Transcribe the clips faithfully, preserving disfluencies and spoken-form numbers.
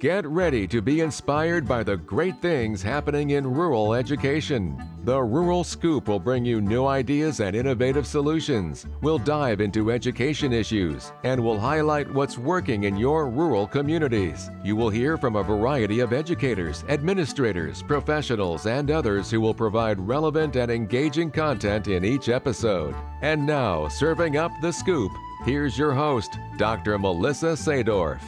Get ready to be inspired by the great things happening in rural education. The Rural Scoop will bring you new ideas and innovative solutions. We'll dive into education issues and we'll highlight what's working in your rural communities. You will hear from a variety of educators, administrators, professionals, and others who will provide relevant and engaging content in each episode. And now, serving up the scoop, here's your host, Doctor Melissa Sadorf.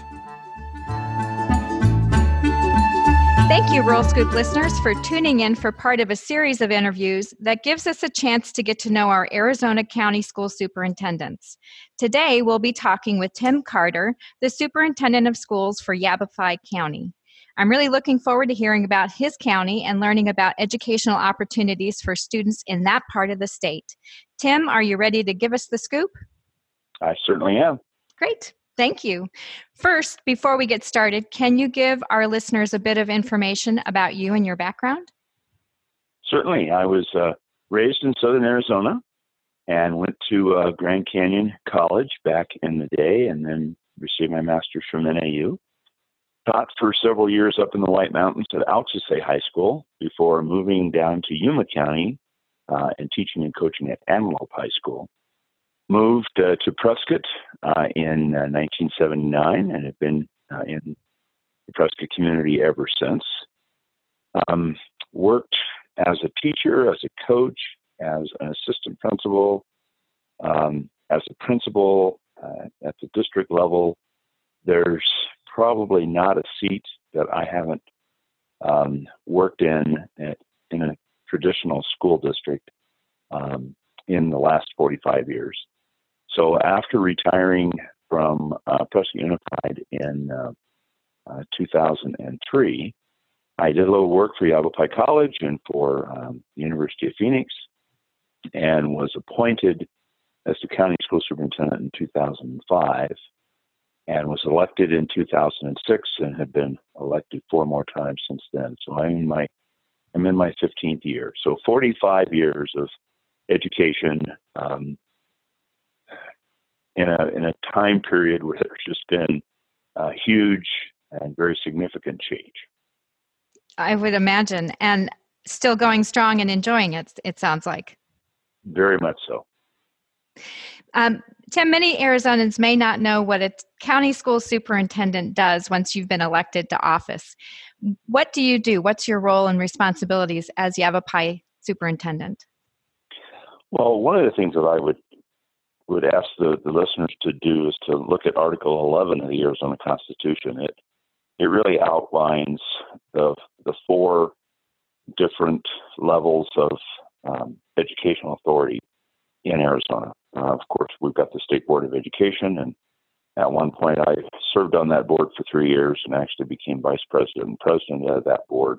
Thank you, Rural Scoop listeners, for tuning in for part of a series of interviews that gives us a chance to get to know our Arizona County School Superintendents. Today, we'll be talking with Tim Carter, the Superintendent of Schools for Yavapai County. I'm really looking forward to hearing about his county and learning about educational opportunities for students in that part of the state. Tim, are you ready to give us the scoop? I certainly am. Great. Thank you. First, before we get started, can you give our listeners a bit of information about you and your background? Certainly. I was uh, raised in southern Arizona and went to uh, Grand Canyon College back in the day and then received my master's from N A U. Taught for several years up in the White Mountains at Alchesay High School before moving down to Yuma County uh, and teaching and coaching at Antelope High School. Moved uh, to Prescott uh, in uh, nineteen seventy-nine and have been uh, in the Prescott community ever since. Um, worked as a teacher, as a coach, as an assistant principal, um, as a principal uh, at the district level. There's probably not a seat that I haven't um, worked in at, in a traditional school district um, in the last forty-five years. So after retiring from uh, Prescott Unified in uh, uh, two thousand three, I did a little work for Yavapai College and for um, the University of Phoenix and was appointed as the county school superintendent in two thousand five and was elected in two thousand six and have been elected four more times since then. So I'm in my, I'm in my fifteenth year. So forty-five years of education um, In a, in a time period where there's just been uh, huge and very significant change. I would imagine, and still going strong and enjoying it, it sounds like. Very much so. Um, Tim, many Arizonans may not know what a county school superintendent does once you've been elected to office. What do you do? What's your role and responsibilities as Yavapai superintendent? Well, one of the things that I would would ask the, the listeners to do is to look at Article eleven of the Arizona Constitution. It it really outlines the the four different levels of um, educational authority in Arizona. Uh, of course, we've got the State Board of Education, and at one point I served on that board for three years and actually became vice president and president of that board.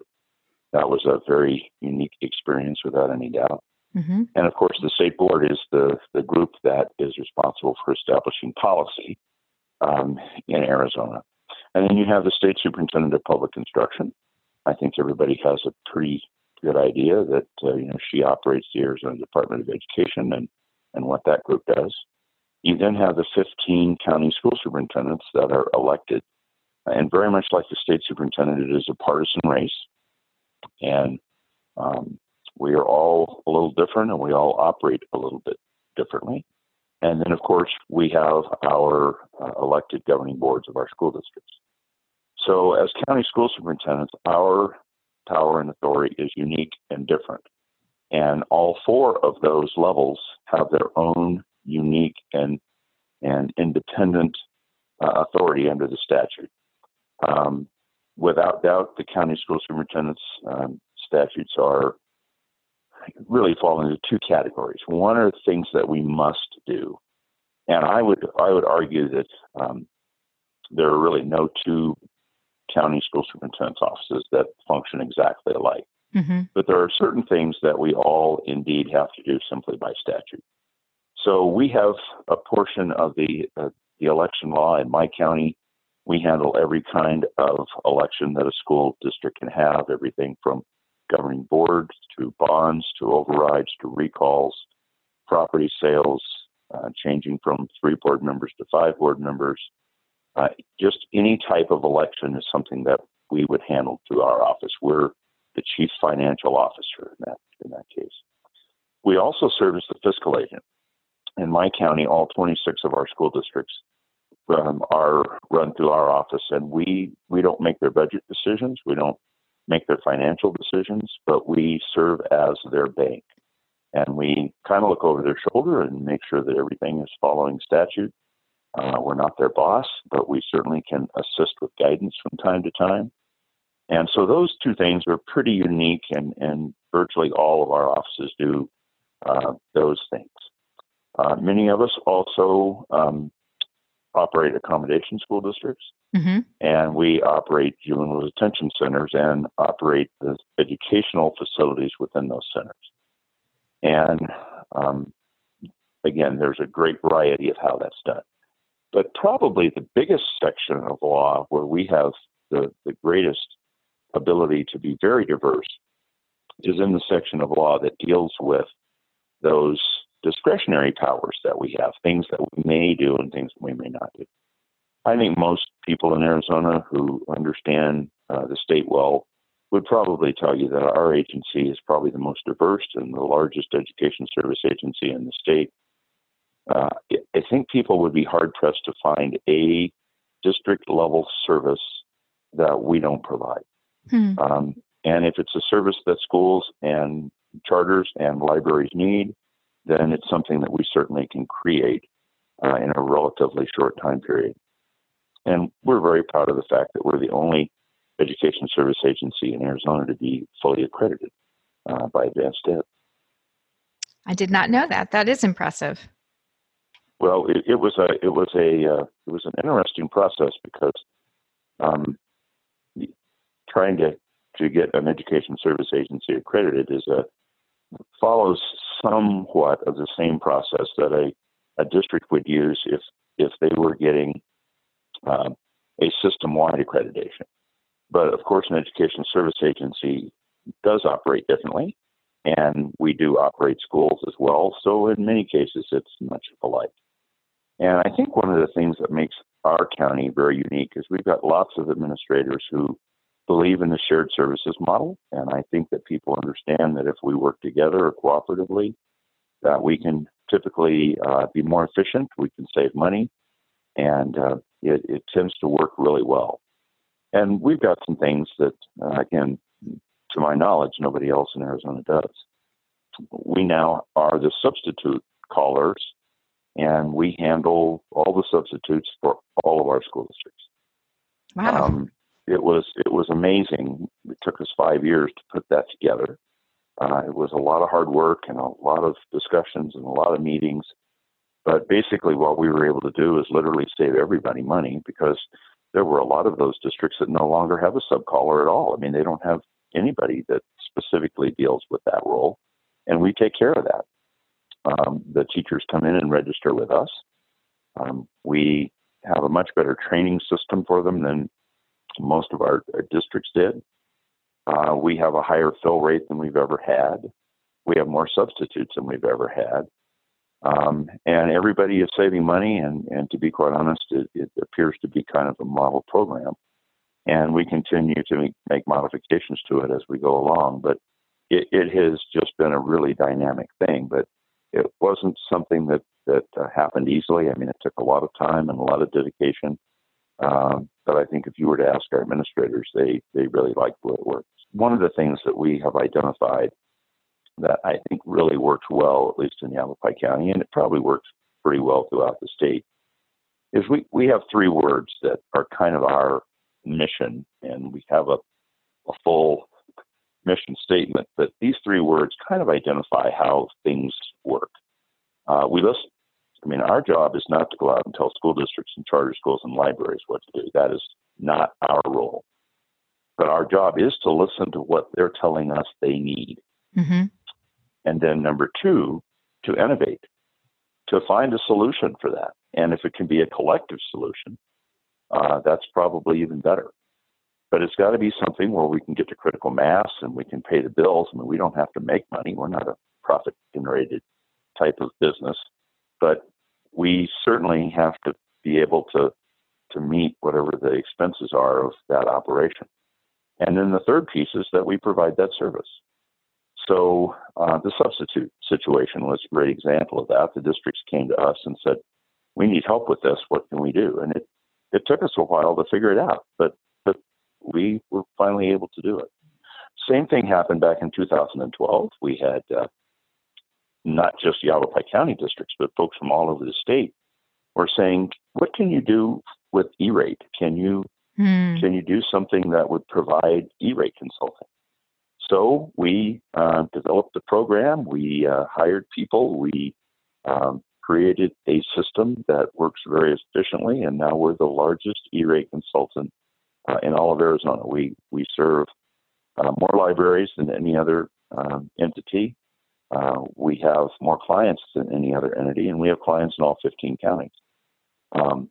That was a very unique experience without any doubt. Mm-hmm. And of course, the State Board is the, the group that is responsible for establishing policy um, in Arizona. And then you have the State Superintendent of Public Instruction. I think everybody has a pretty good idea that uh, you know she operates the Arizona Department of Education and, and what that group does. You then have the fifteen county school superintendents that are elected. And very much like the state superintendent, it is a partisan race. And um, we are all a little different and we all operate a little bit differently. And then, of course, we have our uh, elected governing boards of our school districts. So as county school superintendents, our power and authority is unique and different. And all four of those levels have their own unique and, and independent uh, authority under the statute. Um, without doubt, the county school superintendent's um, statutes are really fall into two categories. One are things that we must do, and I would I would argue that um, there are really no two county school superintendent's offices that function exactly alike. Mm-hmm. But there are certain things that we all indeed have to do simply by statute. So we have a portion of the uh, the election law in my county. We handle every kind of election that a school district can have, everything from governing boards, to bonds, to overrides, to recalls, property sales, uh, changing from three board members to five board members, Uh, just any type of election is something that we would handle through our office. We're the chief financial officer in that in that case. We also serve as the fiscal agent. In my county, all twenty-six of our school districts um, are run through our office, and we, we don't make their budget decisions. We don't make their financial decisions, but we serve as their bank. And we kind of look over their shoulder and make sure that everything is following statute. Uh, we're not their boss, but we certainly can assist with guidance from time to time. And so those two things are pretty unique, and, and virtually all of our offices do uh, those things. Uh, many of us also um, operate accommodation school districts, mm-hmm. and we operate juvenile detention centers and operate the educational facilities within those centers. And um, again, there's a great variety of how that's done. But probably the biggest section of law where we have the, the greatest ability to be very diverse is in the section of law that deals with those discretionary powers that we have, things that we may do and things that we may not do. I think most people in Arizona who understand uh, the state well would probably tell you that our agency is probably the most diverse and the largest education service agency in the state. Uh, I think people would be hard-pressed to find a district-level service that we don't provide. Hmm. Um, and if it's a service that schools and charters and libraries need, then it's something that we certainly can create uh, in a relatively short time period. And we're very proud of the fact that we're the only education service agency in Arizona to be fully accredited uh, by Advanced Ed. I did not know that. That is impressive. Well, it, it was a it was a uh, it was an interesting process because um, trying to, to get an education service agency accredited is a follows somewhat of the same process that a, a district would use if if they were getting uh, a system-wide accreditation. But of course, an education service agency does operate differently, and we do operate schools as well. So in many cases, it's much alike. And I think one of the things that makes our county very unique is we've got lots of administrators who believe in the shared services model. And I think that people understand that if we work together or cooperatively, that we can typically uh, be more efficient, we can save money, and uh, it, it tends to work really well. And we've got some things that, uh, again, to my knowledge, nobody else in Arizona does. We now are the substitute callers, and we handle all the substitutes for all of our school districts. Wow. Um, it was it was amazing. It took us five years to put that together. Uh, it was a lot of hard work and a lot of discussions and a lot of meetings. But basically what we were able to do is literally save everybody money, because there were a lot of those districts that no longer have a subcaller at all. I mean, they don't have anybody that specifically deals with that role, and we take care of that. Um, the teachers come in and register with us. Um, we have a much better training system for them than most of our, our districts did. Uh, we have a higher fill rate than we've ever had. We have more substitutes than we've ever had. Um, and everybody is saving money, and, and to be quite honest, it, it appears to be kind of a model program. And we continue to make, make modifications to it as we go along. But it, it has just been a really dynamic thing. But it wasn't something that, that uh, happened easily. I mean, it took a lot of time and a lot of dedication. Um, but I think if you were to ask our administrators, they, they really liked the way it works. One of the things that we have identified that I think really works well, at least in Yavapai County, and it probably works pretty well throughout the state, is we, we have three words that are kind of our mission, and we have a, a full mission statement, but these three words kind of identify how things work. Uh, we list, I mean, our job is not to go out and tell school districts and charter schools and libraries what to do. That is not our role. But our job is to listen to what they're telling us they need. Mm-hmm. And then number two, to innovate, to find a solution for that. And if it can be a collective solution, uh, that's probably even better. But it's got to be something where we can get to critical mass and we can pay the bills. I mean, we don't have to make money. We're not a profit-generated type of business. But we certainly have to be able to to meet whatever the expenses are of that operation. And then the third piece is that we provide that service. So uh, the substitute situation was a great example of that. The districts came to us and said, we need help with this. What can we do? And it, it took us a while to figure it out, but, but we were finally able to do it. Same thing happened back in two thousand twelve. We had uh, not just Yavapai County districts, but folks from all over the state were saying, what can you do with E-rate? Can you mm. can you do something that would provide E-rate consulting? So we uh, developed the program. We uh, hired people. We um, created a system that works very efficiently, and now we're the largest E-rate consultant uh, in all of Arizona. We we serve uh, more libraries than any other um, entity. Uh, we have more clients than any other entity, and we have clients in all fifteen counties. Um,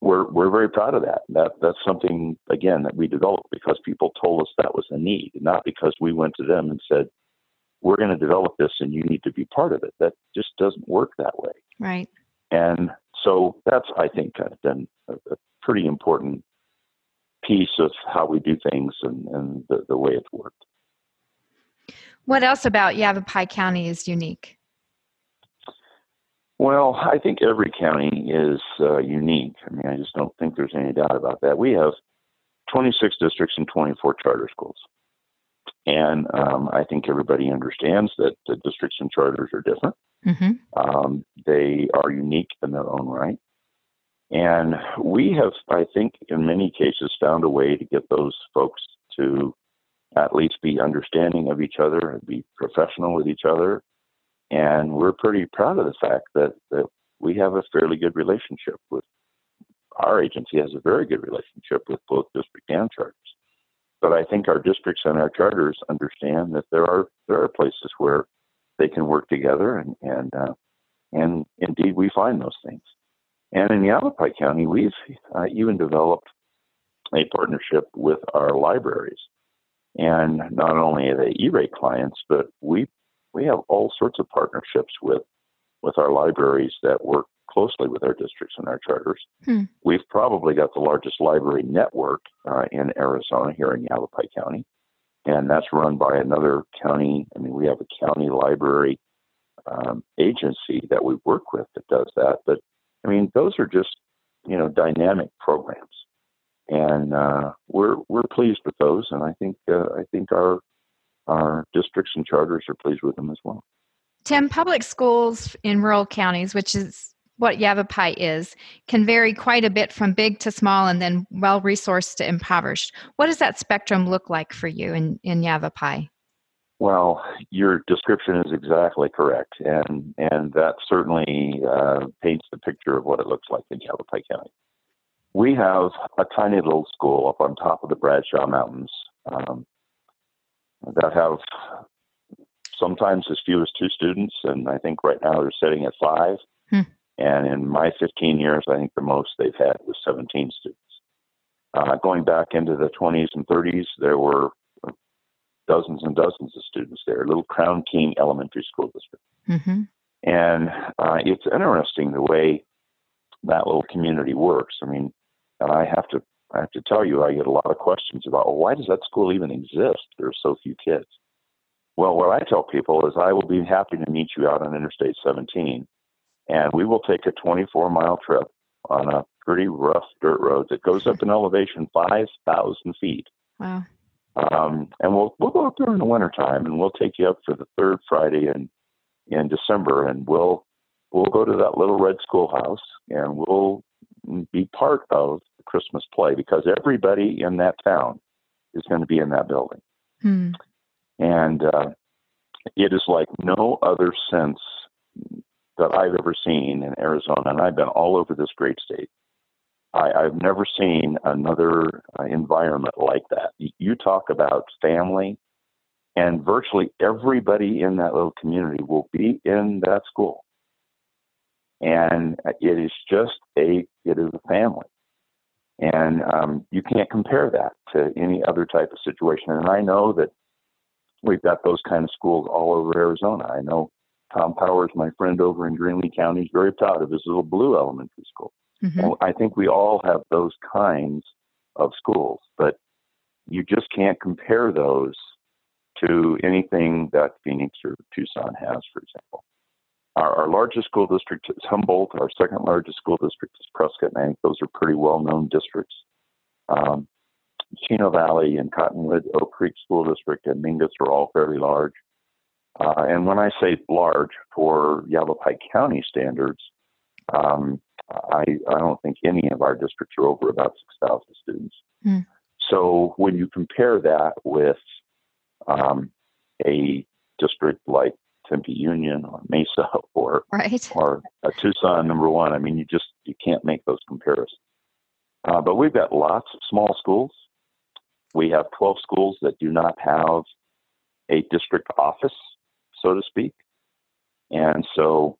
we're we're very proud of that. That that's something again that we developed because people told us that was a need, not because we went to them and said, "We're going to develop this, and you need to be part of it." That just doesn't work that way. Right. And so that's, I think, been a, a pretty important piece of how we do things and, and the, the way it's worked. What else about Yavapai County is unique? Well, I think every county is uh, unique. I mean, I just don't think there's any doubt about that. We have twenty-six districts and twenty-four charter schools. And um, I think everybody understands that the districts and charters are different. Mm-hmm. Um, they are unique in their own right. And we have, I think, in many cases, found a way to get those folks to at least be understanding of each other and be professional with each other. And we're pretty proud of the fact that, that we have a fairly good relationship with, our agency has a very good relationship with both district and charters. But I think our districts and our charters understand that there are there are places where they can work together, and and, uh, and indeed we find those things. And in Yavapai County, we've uh, even developed a partnership with our libraries. And not only are they E-rate clients, but we we have all sorts of partnerships with with our libraries that work closely with our districts and our charters. Hmm. We've probably got the largest library network uh, in Arizona here in Yavapai County, and that's run by another county. I mean, we have a county library um, agency that we work with that does that. But I mean, those are just, you know, dynamic programs, and uh, we're we're pleased with those. And I think uh, I think our our districts and charters are pleased with them as well. Tim, public schools in rural counties, which is what Yavapai is, can vary quite a bit from big to small and then well-resourced to impoverished. What does that spectrum look like for you in, in Yavapai? Well, your description is exactly correct, and and that certainly uh, paints the picture of what it looks like in Yavapai County. We have a tiny little school up on top of the Bradshaw Mountains um, that have sometimes as few as two students, and I think right now they're sitting at five. Hmm. And in my fifteen years, I think the most they've had was seventeen students. Uh, going back into the twenties and thirties, there were dozens and dozens of students there, little Crown King Elementary School District. Mm-hmm. And uh, it's interesting the way that little community works. I mean, I have to I have to tell you, I get a lot of questions about, well, why does that school even exist? There are so few kids. Well, what I tell people is I will be happy to meet you out on Interstate seventeen. And we will take a twenty-four mile trip on a pretty rough dirt road that goes up in elevation five thousand feet. Wow. Um, and we'll we'll go up there in the wintertime, and we'll take you up for the third Friday in in December, and we'll we'll go to that little red schoolhouse, and we'll be part of the Christmas play because everybody in that town is going to be in that building. Hmm. And uh, it is like no other sense that I've ever seen in Arizona, and I've been all over this great state. I, I've never seen another uh, environment like that. You talk about family, and virtually everybody in that little community will be in that school. And it is just a, it is a family. And um, you can't compare that to any other type of situation. And I know that we've got those kind of schools all over Arizona. I know Tom Powers, my friend over in Greenlee County, is very proud of his little blue elementary school. Mm-hmm. Well, I think we all have those kinds of schools, but you just can't compare those to anything that Phoenix or Tucson has, for example. Our, our largest school district is Humboldt. Our second largest school district is Prescott, and I think those are pretty well-known districts. Um, Chino Valley and Cottonwood, Oak Creek School District, and Mingus are all fairly large. Uh, and when I say large for Yavapai County standards, um, I, I don't think any of our districts are over about six thousand students. Mm. So when you compare that with um, a district like Tempe Union or Mesa or, right. or a Tucson number one, I mean, you just you can't make those comparisons. Uh, but we've got lots of small schools. We have twelve schools that do not have a district office, so to speak. And so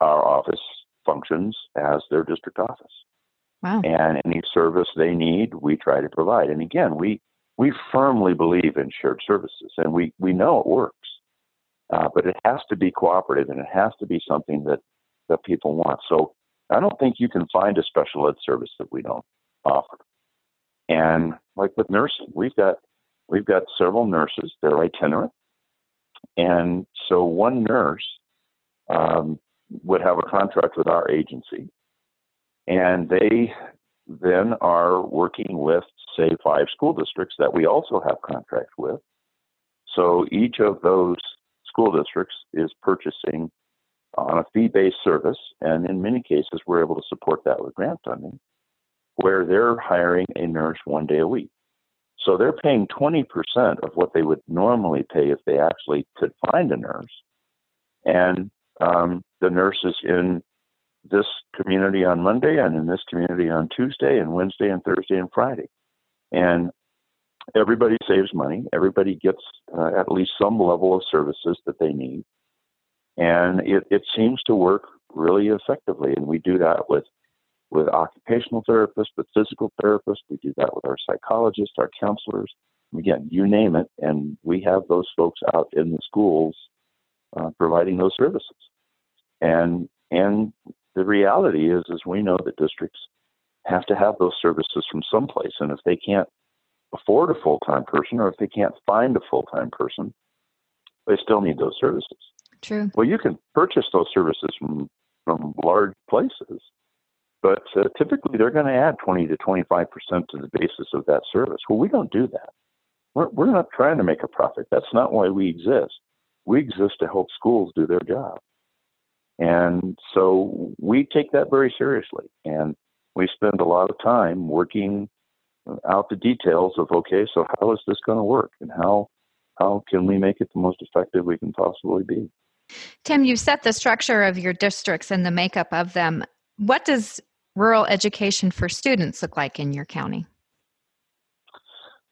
our office functions as their district office. Wow. And any service they need, we try to provide. And again, we, we firmly believe in shared services, and we, we know it works. Uh, but it has to be cooperative, and it has to be something that, that people want. So I don't think you can find a special ed service that we don't offer. And like with nursing, we've got We've got several nurses. They're itinerant. And so one nurse um, would have a contract with our agency, and they then are working with, say, five school districts that we also have contracts with. So each of those school districts is purchasing on a fee-based service, and in many cases, we're able to support that with grant funding, where they're hiring a nurse one day a week. So they're paying twenty percent of what they would normally pay if they actually could find a nurse. And um, the nurse is in this community on Monday and in this community on Tuesday and Wednesday and Thursday and Friday. And everybody saves money. Everybody gets uh, at least some level of services that they need. And it, it seems to work really effectively. And we do that with with occupational therapists, with physical therapists. We do that with our psychologists, our counselors. Again, you name it, and we have those folks out in the schools uh, providing those services. And and the reality is, is we know that districts have to have those services from someplace. And if they can't afford a full-time person, or if they can't find a full-time person, they still need those services. True. Well, you can purchase those services from, from large places, but uh, typically they're going to add twenty to twenty-five percent to the basis of that service. Well, we don't do that. We're, we're not trying to make a profit. That's not why we exist. We exist to help schools do their job. And so we take that very seriously. And we spend a lot of time working out the details of, okay, so how is this going to work? And how how can we make it the most effective we can possibly be? Tim, you've set the structure of your districts and the makeup of them. What does rural education for students look like in your county?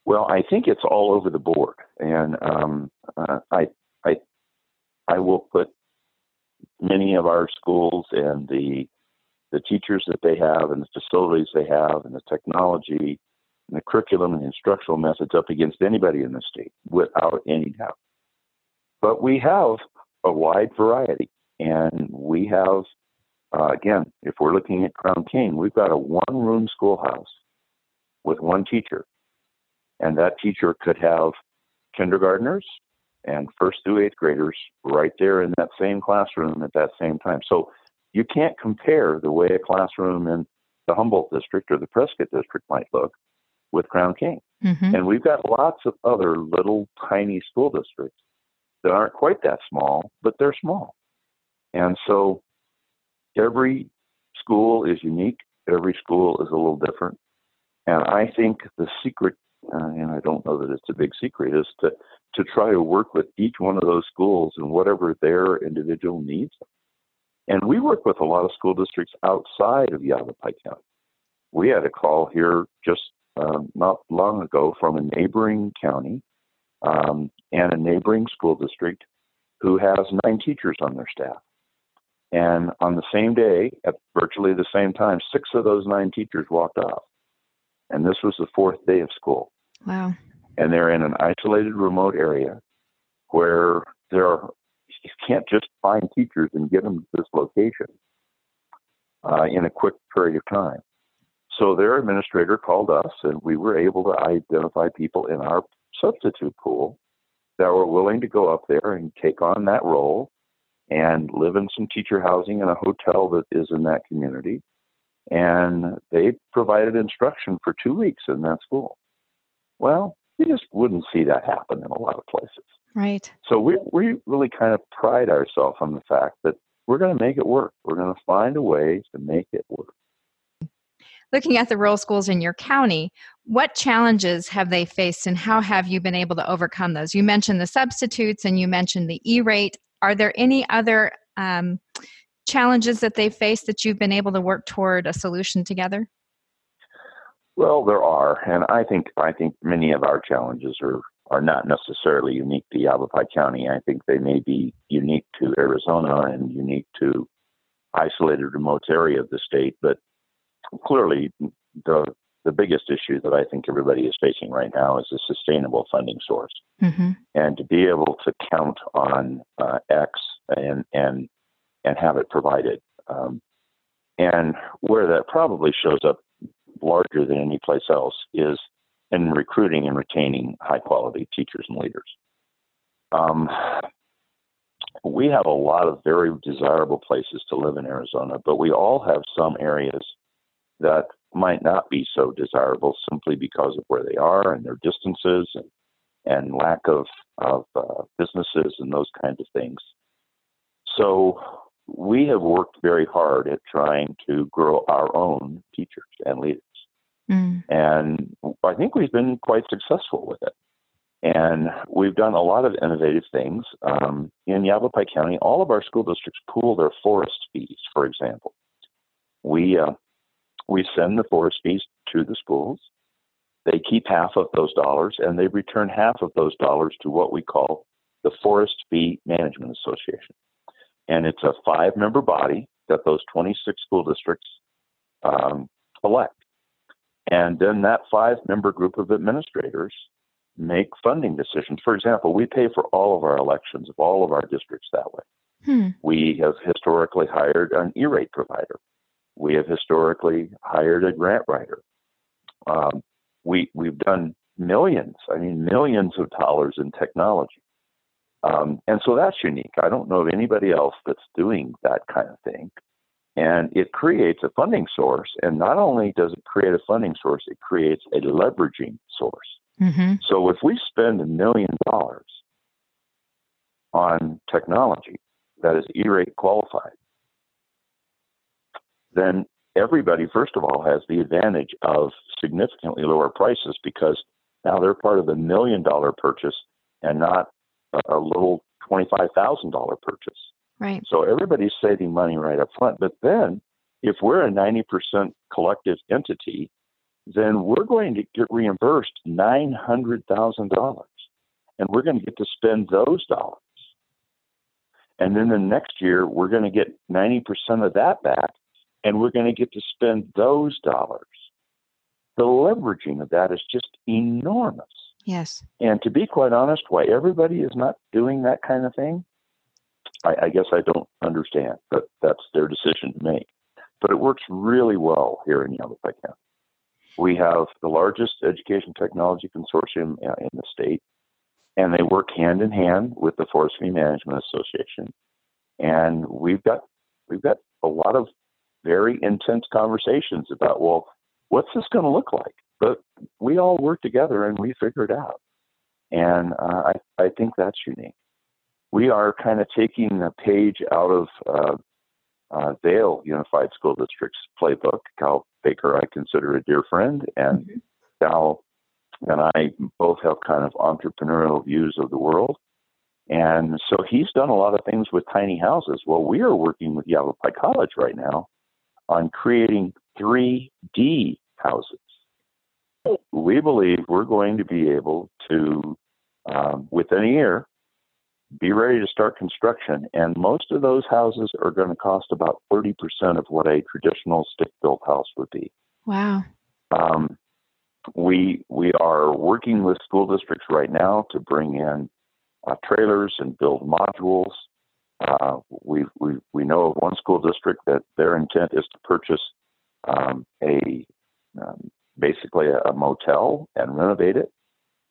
Well, I think it's all over the board, and um, uh, I, I, I will put many of our schools and the the teachers that they have, and the facilities they have, and the technology, and the curriculum, and the instructional methods up against anybody in the state without any doubt. But we have a wide variety, and we have. Uh, again, if we're looking at Crown King, we've got a one-room schoolhouse with one teacher. And that teacher could have kindergartners and first through eighth graders right there in that same classroom at that same time. So you can't compare the way a classroom in the Humboldt district or the Prescott district might look with Crown King. Mm-hmm. And we've got lots of other little tiny school districts that aren't quite that small, but they're small. And so every school is unique. Every school is a little different. And I think the secret, uh, and I don't know that it's a big secret, is to, to try to work with each one of those schools and whatever their individual needs are. And we work with a lot of school districts outside of Yavapai County. We had a call here just um, not long ago from a neighboring county um, and a neighboring school district who has nine teachers on their staff. And on the same day, at virtually the same time, six of those nine teachers walked off. And this was the fourth day of school. Wow. And they're in an isolated, remote area where there are, you can't just find teachers and get them to this location. uh, in a quick period of time. So their administrator called us, and we were able to identify people in our substitute pool that were willing to go up there and take on that role and live in some teacher housing in a hotel that is in that community. And they provided instruction for two weeks in that school. Well, you just wouldn't see that happen in a lot of places. Right. So we we really kind of pride ourselves on the fact that we're going to make it work. We're going to find a way to make it work. Looking at the rural schools in your county, what challenges have they faced, and how have you been able to overcome those? You mentioned the substitutes and you mentioned the E-rate. Are there any other um, challenges that they face that you've been able to work toward a solution together? Well, there are, and I think I think many of our challenges are, are not necessarily unique to Yavapai County. I think they may be unique to Arizona and unique to isolated remote area of the state, but clearly the the biggest issue that I think everybody is facing right now is a sustainable funding source. Mm-hmm. And to be able to count on uh, X and and and have it provided. Um, and where that probably shows up larger than any place else is in recruiting and retaining high quality teachers and leaders. Um, we have a lot of very desirable places to live in Arizona, but we all have some areas that might not be so desirable simply because of where they are and their distances and, and lack of, of uh, businesses and those kinds of things. So we have worked very hard at trying to grow our own teachers and leaders. Mm. And I think we've been quite successful with it. And we've done a lot of innovative things. Um, in Yavapai County, all of our school districts pool their forest fees, for example. We uh, we send the forest fees to the schools. They keep half of those dollars, and they return half of those dollars to what we call the Forest Fee Management Association. And it's a five-member body that those twenty-six school districts um, elect. And then that five-member group of administrators make funding decisions. For example, we pay for all of our elections of all of our districts that way. Hmm. We have historically hired an E-rate provider. We have historically hired a grant writer. Um, we, we've done millions, I mean, millions of dollars in technology. Um, and so that's unique. I don't know of anybody else that's doing that kind of thing. And it creates a funding source. And not only does it create a funding source, it creates a leveraging source. Mm-hmm. So if we spend a million dollars on technology that is E-rate qualified, then everybody, first of all, has the advantage of significantly lower prices because now they're part of the million dollar purchase and not a little twenty-five thousand dollars purchase. Right. So everybody's saving money right up front. But then if we're a ninety percent collective entity, then we're going to get reimbursed nine hundred thousand dollars. And we're going to get to spend those dollars. And then the next year, we're going to get ninety percent of that back. And we're going to get to spend those dollars. The leveraging of that is just enormous. Yes. And to be quite honest, why everybody is not doing that kind of thing, I, I guess I don't understand, but that's their decision to make. But it works really well here in Yavapai County. We have the largest education technology consortium in the state, and they work hand in hand with the Forest Fee Management Association. And we've got we've got a lot of very intense conversations about, well, what's this going to look like? But we all work together and we figure it out. And uh, I, I think that's unique. We are kind of taking a page out of uh, uh, Vail Unified School District's playbook. Cal Baker, I consider a dear friend, and mm-hmm. Cal and I both have kind of entrepreneurial views of the world. And so he's done a lot of things with tiny houses. Well, we are working with Yavapai College right now on creating three D houses. We believe we're going to be able to, um, within a year, be ready to start construction. And most of those houses are going to cost about thirty percent of what a traditional stick-built house would be. Wow. Um, we we are working with school districts right now to bring in uh, trailers and build modules. Uh, we we we we know of one school district that their intent is to purchase um, a um, basically a, a motel and renovate it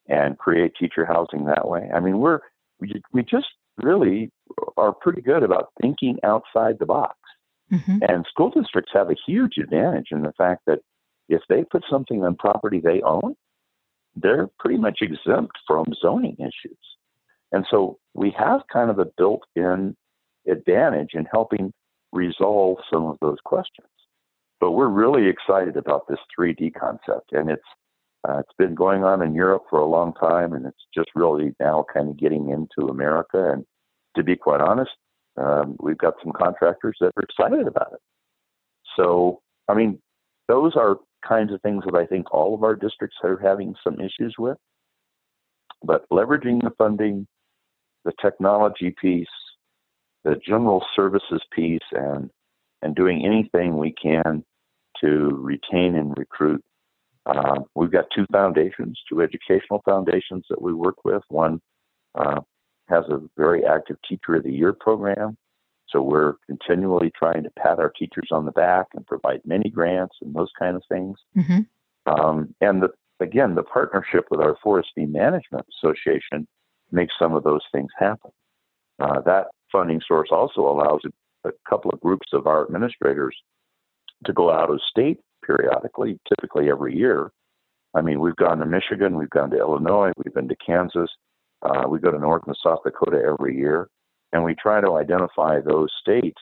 and create teacher housing that way. I mean, we're we, we just really are pretty good about thinking outside the box. Mm-hmm. And school districts have a huge advantage in the fact that if they put something on property they own, they're pretty much exempt from zoning issues. And so we have kind of a built-in advantage in helping resolve some of those questions. But we're really excited about this three D concept, and it's uh, it's been going on in Europe for a long time, and it's just really now kind of getting into America. And to be quite honest, um, we've got some contractors that are excited about it. So, I mean, those are kinds of things that I think all of our districts are having some issues with. But leveraging the funding, the technology piece, the general services piece, and and doing anything we can to retain and recruit. Uh, we've got two foundations, two educational foundations that we work with. One uh, has a very active Teacher of the Year program. So we're continually trying to pat our teachers on the back and provide mini grants and those kind of things. Mm-hmm. Um, and the, again, the partnership with our Forestry Management Association makes some of those things happen. Uh, that funding source also allows a, a couple of groups of our administrators to go out of state periodically, typically every year. I mean, we've gone to Michigan, we've gone to Illinois, we've been to Kansas, uh, we go to North and South Dakota every year, and we try to identify those states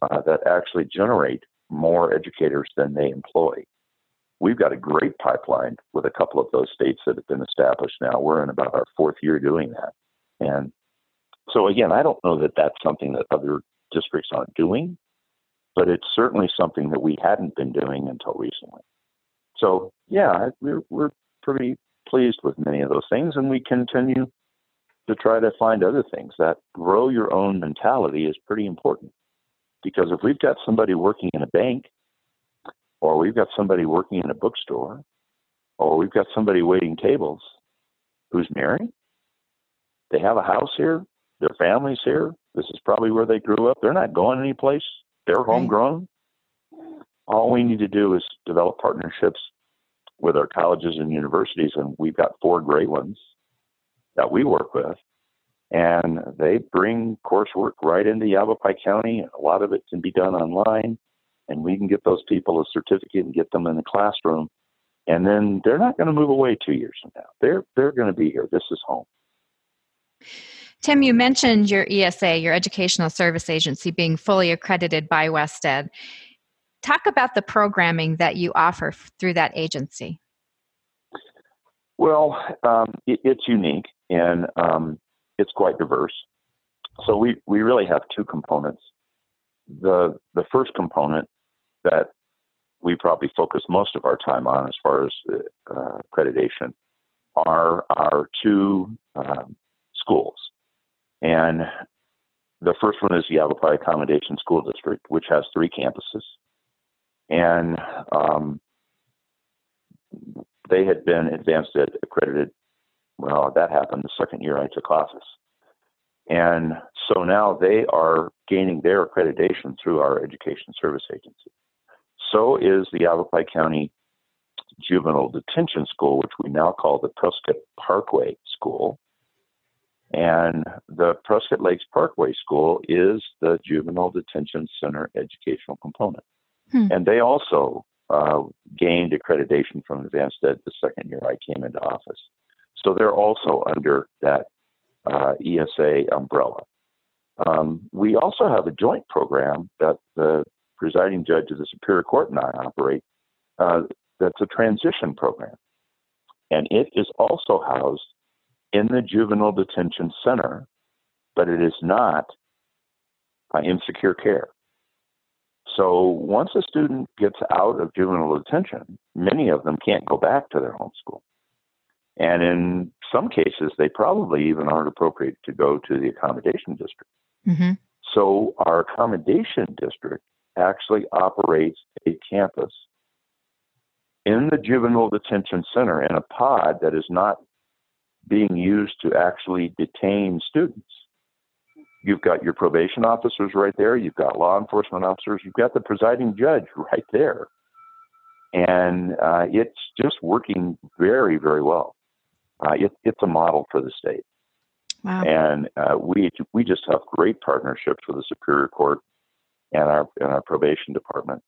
uh, that actually generate more educators than they employ. We've got a great pipeline with a couple of those states that have been established now. We're in about our fourth year doing that. And so, again, I don't know that that's something that other districts aren't doing, but it's certainly something that we hadn't been doing until recently. So, yeah, we're, we're pretty pleased with many of those things, and we continue to try to find other things. That grow your own mentality is pretty important, because if we've got somebody working in a bank, or we've got somebody working in a bookstore, or we've got somebody waiting tables who's married, they have a house here, their family's here, this is probably where they grew up, they're not going anyplace, they're homegrown. All we need to do is develop partnerships with our colleges and universities, and we've got four great ones that we work with, and they bring coursework right into Yavapai County. A lot of it can be done online, and we can get those people a certificate and get them in the classroom. And then they're not going to move away two years from now. They're they're going to be here. This is home. Tim, you mentioned your E S A, your Educational Service Agency, being fully accredited by WestEd. Talk about the programming that you offer through that agency. Well, um, it, it's unique, and um, it's quite diverse. So we, we really have two components. The the first component that we probably focus most of our time on as far as uh, accreditation are our two um, schools. And the first one is the Yavapai Accommodation School District, which has three campuses. And um, they had been Advanced Ed accredited. Well, that happened the second year I took office. And so now they are gaining their accreditation through our Education Service Agency. So is the Yavapai County Juvenile Detention School, which we now call the Prescott Parkway School. And the Prescott Lakes Parkway School is the Juvenile Detention Center educational component. Hmm. And they also uh, gained accreditation from Advanced Ed the second year I came into office. So they're also under that Uh, E S A umbrella. Um, we also have a joint program that the presiding judge of the Superior Court and I operate uh, that's a transition program. And it is also housed in the Juvenile Detention Center, but it is not uh, in secure care. So once a student gets out of juvenile detention, many of them can't go back to their home school. And in some cases, they probably even aren't appropriate to go to the accommodation district. Mm-hmm. So our accommodation district actually operates a campus in the Juvenile Detention Center in a pod that is not being used to actually detain students. You've got your probation officers right there. You've got law enforcement officers. You've got the presiding judge right there. And uh, it's just working very, very well. Uh, it, it's a model for the state. Wow. And uh, we we just have great partnerships with the Superior Court and our and our probation department.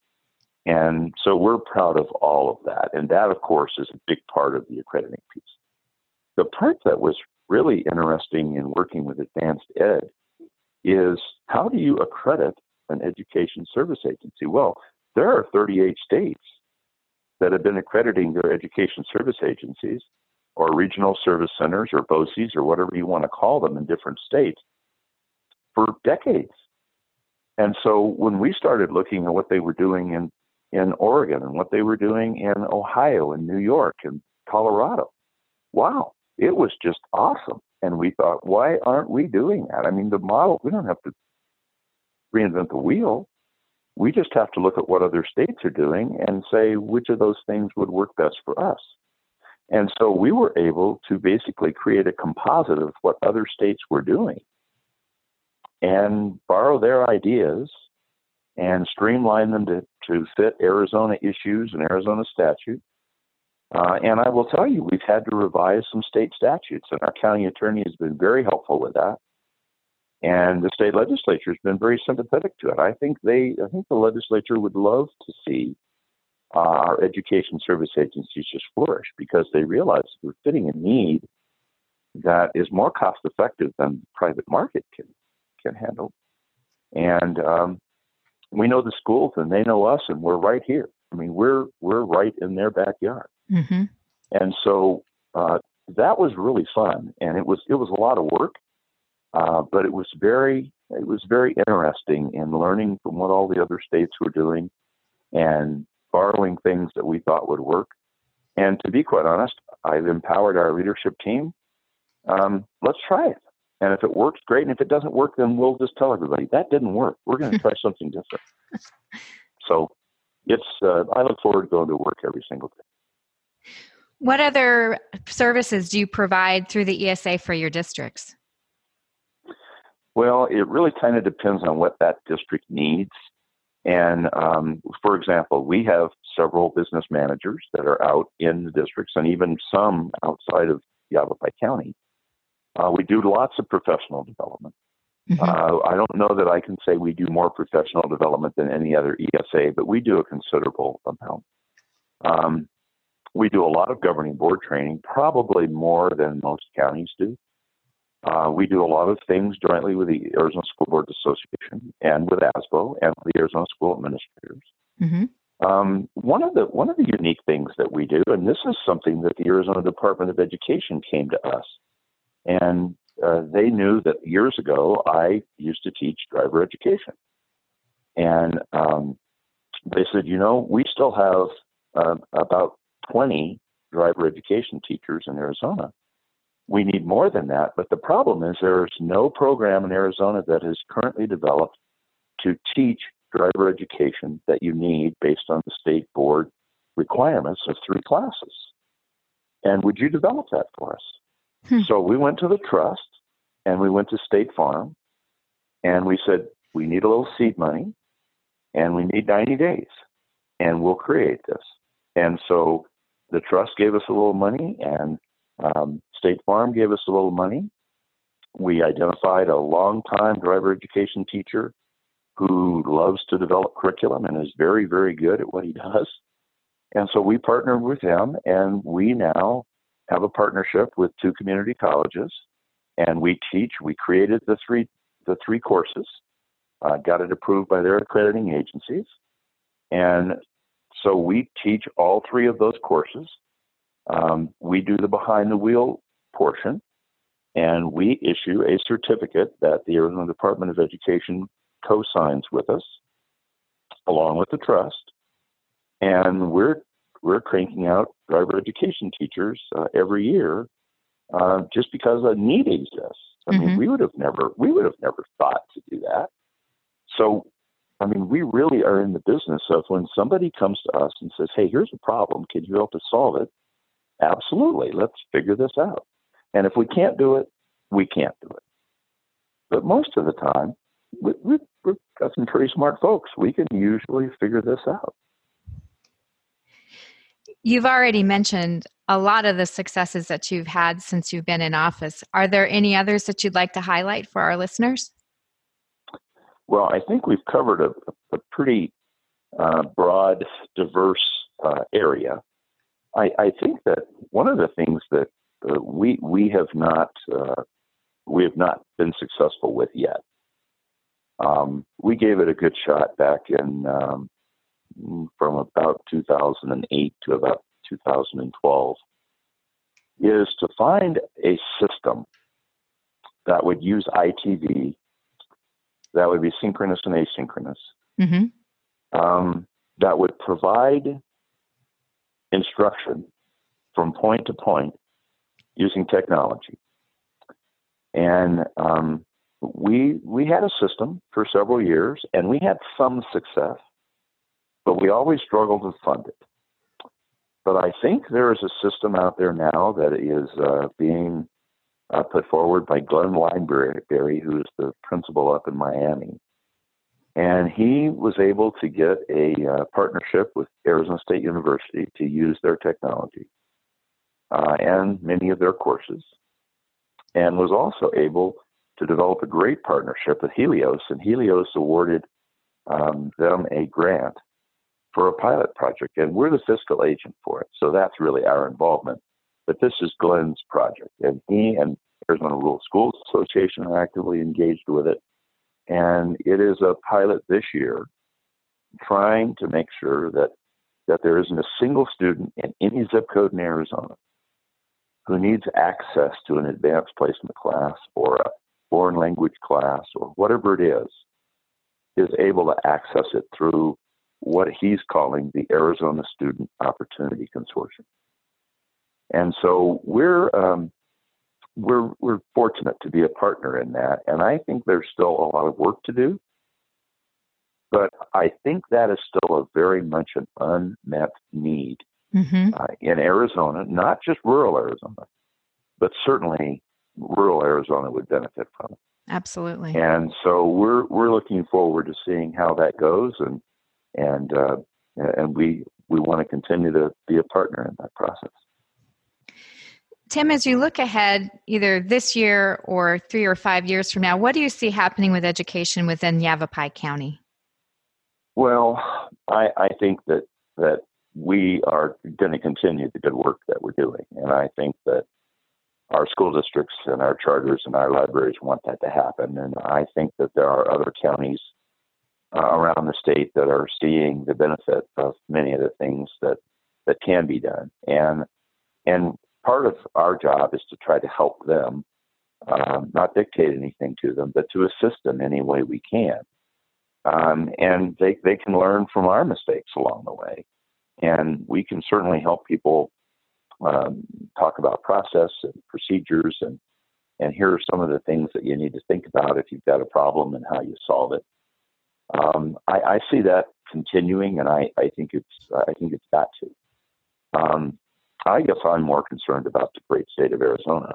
And so we're proud of all of that. And that, of course, is a big part of the accrediting piece. The part that was really interesting in working with Advanced Ed is how do you accredit an education service agency? Well, there are thirty-eight states that have been accrediting their education service agencies or regional service centers or B O C E S or whatever you want to call them in different states for decades. And so when we started looking at what they were doing in, in Oregon and what they were doing in Ohio and New York and Colorado, wow, it was just awesome. And we thought, why aren't we doing that? I mean, the model, we don't have to reinvent the wheel. We just have to look at what other states are doing and say, which of those things would work best for us? And so we were able to basically create a composite of what other states were doing and borrow their ideas and streamline them to, to fit Arizona issues and Arizona statute. Uh, and I will tell you, we've had to revise some state statutes, and our county attorney has been very helpful with that. And the state legislature has been very sympathetic to it. I think they, I think the legislature would love to see uh, our education service agencies just flourish, because they realize we're fitting a need that is more cost effective than the private market can can handle. And um, we know the schools, and they know us, and we're right here. I mean, we're we're right in their backyard. Mm-hmm. And so uh, that was really fun, and it was it was a lot of work, uh, but it was very it was very interesting in learning from what all the other states were doing, and borrowing things that we thought would work. And to be quite honest, I've empowered our leadership team. Um, let's try it, and if it works, great. And if it doesn't work, then we'll just tell everybody that didn't work. We're going to try something different. So it's uh, I look forward to going to work every single day. What other services do you provide through the E S A for your districts? Well, it really kind of depends on what that district needs. And um, for example, we have several business managers that are out in the districts and even some outside of Yavapai County. Uh, we do lots of professional development. Mm-hmm. Uh, I don't know that I can say we do more professional development than any other E S A, but we do a considerable amount. Um, We do a lot of governing board training, probably more than most counties do. Uh, we do a lot of things jointly with the Arizona School Boards Association and with A S B O and the Arizona School Administrators. Mm-hmm. Um, one of the one of the unique things that we do, and this is something that the Arizona Department of Education came to us, and uh, they knew that years ago I used to teach driver education, and um, they said, you know, we still have uh, about twenty driver education teachers in Arizona. We need more than that, but the problem is there's no program in Arizona that is currently developed to teach driver education that you need based on the state board requirements of three classes. And would you develop that for us? Hmm. So we went to the trust and we went to State Farm and we said, we need a little seed money and we need ninety days and we'll create this. And so the trust gave us a little money, and um, State Farm gave us a little money. We identified a longtime driver education teacher who loves to develop curriculum and is very, very good at what he does. And so we partnered with him, and we now have a partnership with two community colleges, and we teach. We created the three the three courses, uh, got it approved by their accrediting agencies, and so we teach all three of those courses. Um, we do the behind the wheel portion, and we issue a certificate that the Arizona Department of Education co-signs with us, along with the trust. And we're we're cranking out driver education teachers uh, every year, uh, just because a need exists. I mm-hmm. mean, we would have never we would have never thought to do that. So, I mean, we really are in the business of when somebody comes to us and says, hey, here's a problem. Can you help us solve it? Absolutely. Let's figure this out. And if we can't do it, we can't do it. But most of the time, we, we, we've got some pretty smart folks. We can usually figure this out. You've already mentioned a lot of the successes that you've had since you've been in office. Are there any others that you'd like to highlight for our listeners? Well, I think we've covered a, a pretty uh, broad, diverse uh, area. I, I think that one of the things that uh, we we have not uh, we have not been successful with yet. Um, we gave it a good shot back in um, from about two thousand eight to about two thousand twelve, is to find a system that would use I T V, that would be synchronous and asynchronous, mm-hmm. um, that would provide instruction from point to point using technology. And um, we we had a system for several years, and we had some success, but we always struggled to fund it. But I think there is a system out there now that is uh, being uh, put forward by Glenn Lineberry, who is the principal up in Miami. And he was able to get a uh, partnership with Arizona State University to use their technology uh, and many of their courses, and was also able to develop a great partnership with Helios. And Helios awarded um, them a grant for a pilot project, and we're the fiscal agent for it. So that's really our involvement. But this is Glenn's project, and he and Arizona Rural Schools Association are actively engaged with it. And it is a pilot this year, trying to make sure that, that there isn't a single student in any zip code in Arizona who needs access to an advanced placement class or a foreign language class or whatever it is, is able to access it through what he's calling the Arizona Student Opportunity Consortium. And so we're um, we're we're fortunate to be a partner in that. And I think there's still a lot of work to do, but I think that is still a very much an unmet need mm-hmm. uh, in Arizona, not just rural Arizona, but certainly rural Arizona would benefit from it. Absolutely. And so we're we're looking forward to seeing how that goes, and and uh, and we we want to continue to be a partner in that process. Tim, as you look ahead, either this year or three or five years from now, what do you see happening with education within Yavapai County? Well, I, I think that that we are going to continue the good work that we're doing, and I think that our school districts and our charters and our libraries want that to happen, and I think that there are other counties uh, around the state that are seeing the benefit of many of the things that, that can be done, and and part of our job is to try to help them, um, not dictate anything to them, but to assist them any way we can. Um, and they, they can learn from our mistakes along the way. And we can certainly help people um, talk about process and procedures, and, and here are some of the things that you need to think about if you've got a problem and how you solve it. Um, I, I see that continuing, and I, I think it's I think it's got to. Um, I guess I'm more concerned about the great state of Arizona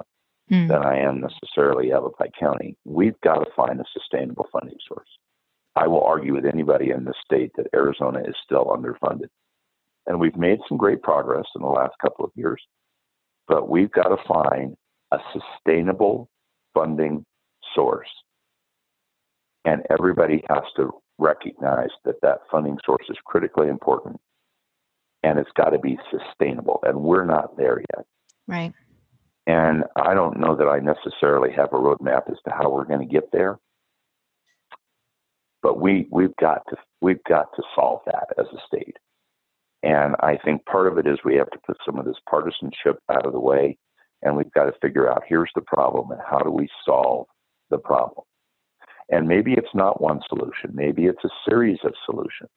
mm. than I am necessarily Yavapai County. We've got to find a sustainable funding source. I will argue with anybody in the state that Arizona is still underfunded. And we've made some great progress in the last couple of years, but we've got to find a sustainable funding source. And everybody has to recognize that that funding source is critically important. And it's got to be sustainable, and we're not there yet. Right. And I don't know that I necessarily have a roadmap as to how we're going to get there, but we we've got to we've got to solve that as a state. And I think part of it is we have to put some of this partisanship out of the way, and we've got to figure out here's the problem and how do we solve the problem. And maybe it's not one solution. Maybe it's a series of solutions.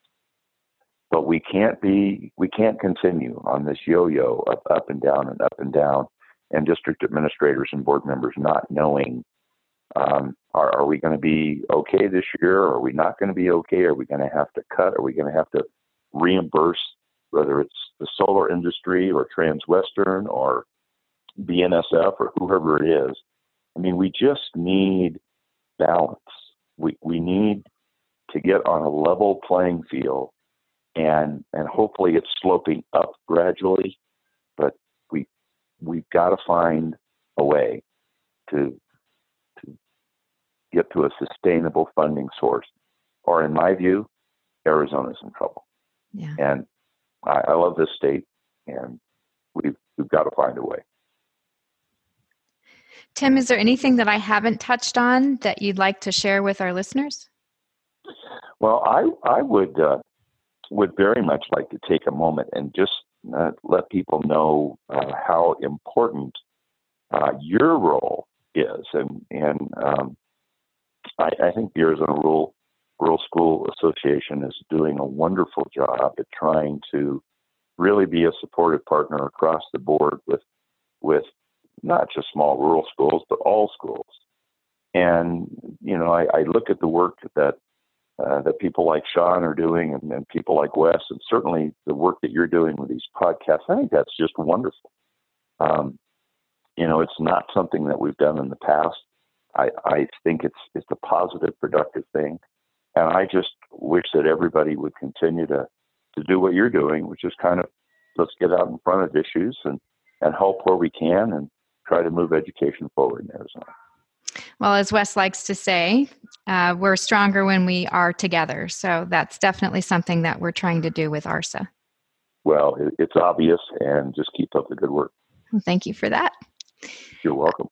But we can't be, we can't continue on this yo-yo up, up and down and up and down, and district administrators and board members not knowing, um, are, are we going to be okay this year? Or are we not going to be okay? Are we going to have to cut? Are we going to have to reimburse, whether it's the solar industry or Transwestern or B N S F or whoever it is? I mean, we just need balance. We we need to get on a level playing field, and and hopefully it's sloping up gradually, but we we've got to find a way to to get to a sustainable funding source, or in my view, Arizona's in trouble. Yeah. And I, I love this state, and we've we've got to find a way. Tim, is there anything that I haven't touched on that you'd like to share with our listeners? Well, I I would uh, would very much like to take a moment and just uh, let people know uh, how important uh, your role is, and and um, I, I think the Arizona Rural Rural School Association is doing a wonderful job at trying to really be a supportive partner across the board with with. Not just small rural schools, but all schools. And, you know, I, I look at the work that uh, that people like Sean are doing, and, and people like Wes, and certainly the work that you're doing with these podcasts. I think that's just wonderful. Um, you know, it's not something that we've done in the past. I, I think it's it's a positive, productive thing. And I just wish that everybody would continue to, to do what you're doing, which is kind of, let's get out in front of issues and, and help where we can, and try to move education forward in Arizona. Well, as Wes likes to say, uh, we're stronger when we are together. So that's definitely something that we're trying to do with A R S A. Well, it, it's obvious, and just keep up the good work. Well, thank you for that. You're welcome.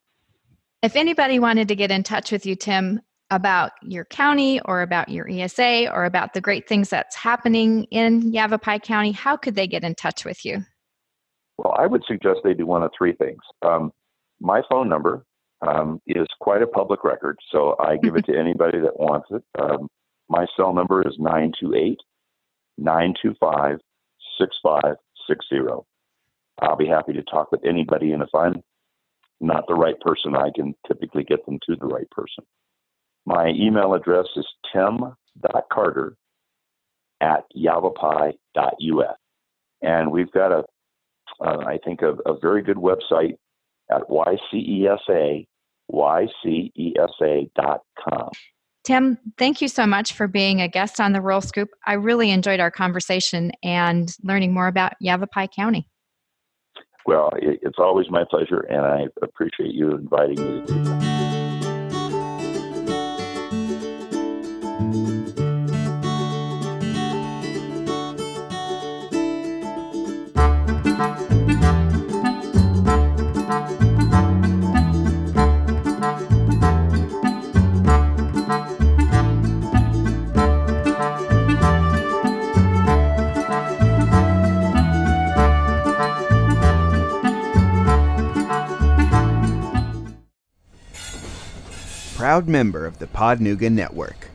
If anybody wanted to get in touch with you, Tim, about your county or about your E S A or about the great things that's happening in Yavapai County, how could they get in touch with you? Well, I would suggest they do one of three things. Um, My phone number um, is quite a public record, so I give it to anybody that wants it. Um, my cell number is nine two eight, nine two five, six five six zero. I'll be happy to talk with anybody, and if I'm not the right person, I can typically get them to the right person. My email address is tim dot carter at yavapai dot u s. And we've got, a, uh, I think, a, a very good website at Y C E S A, Y C E S A dot com. Tim, thank you so much for being a guest on the Rural Scoop. I really enjoyed our conversation and learning more about Yavapai County. Well, it's always my pleasure, and I appreciate you inviting me to do that. Proud member of the Podnuga Network.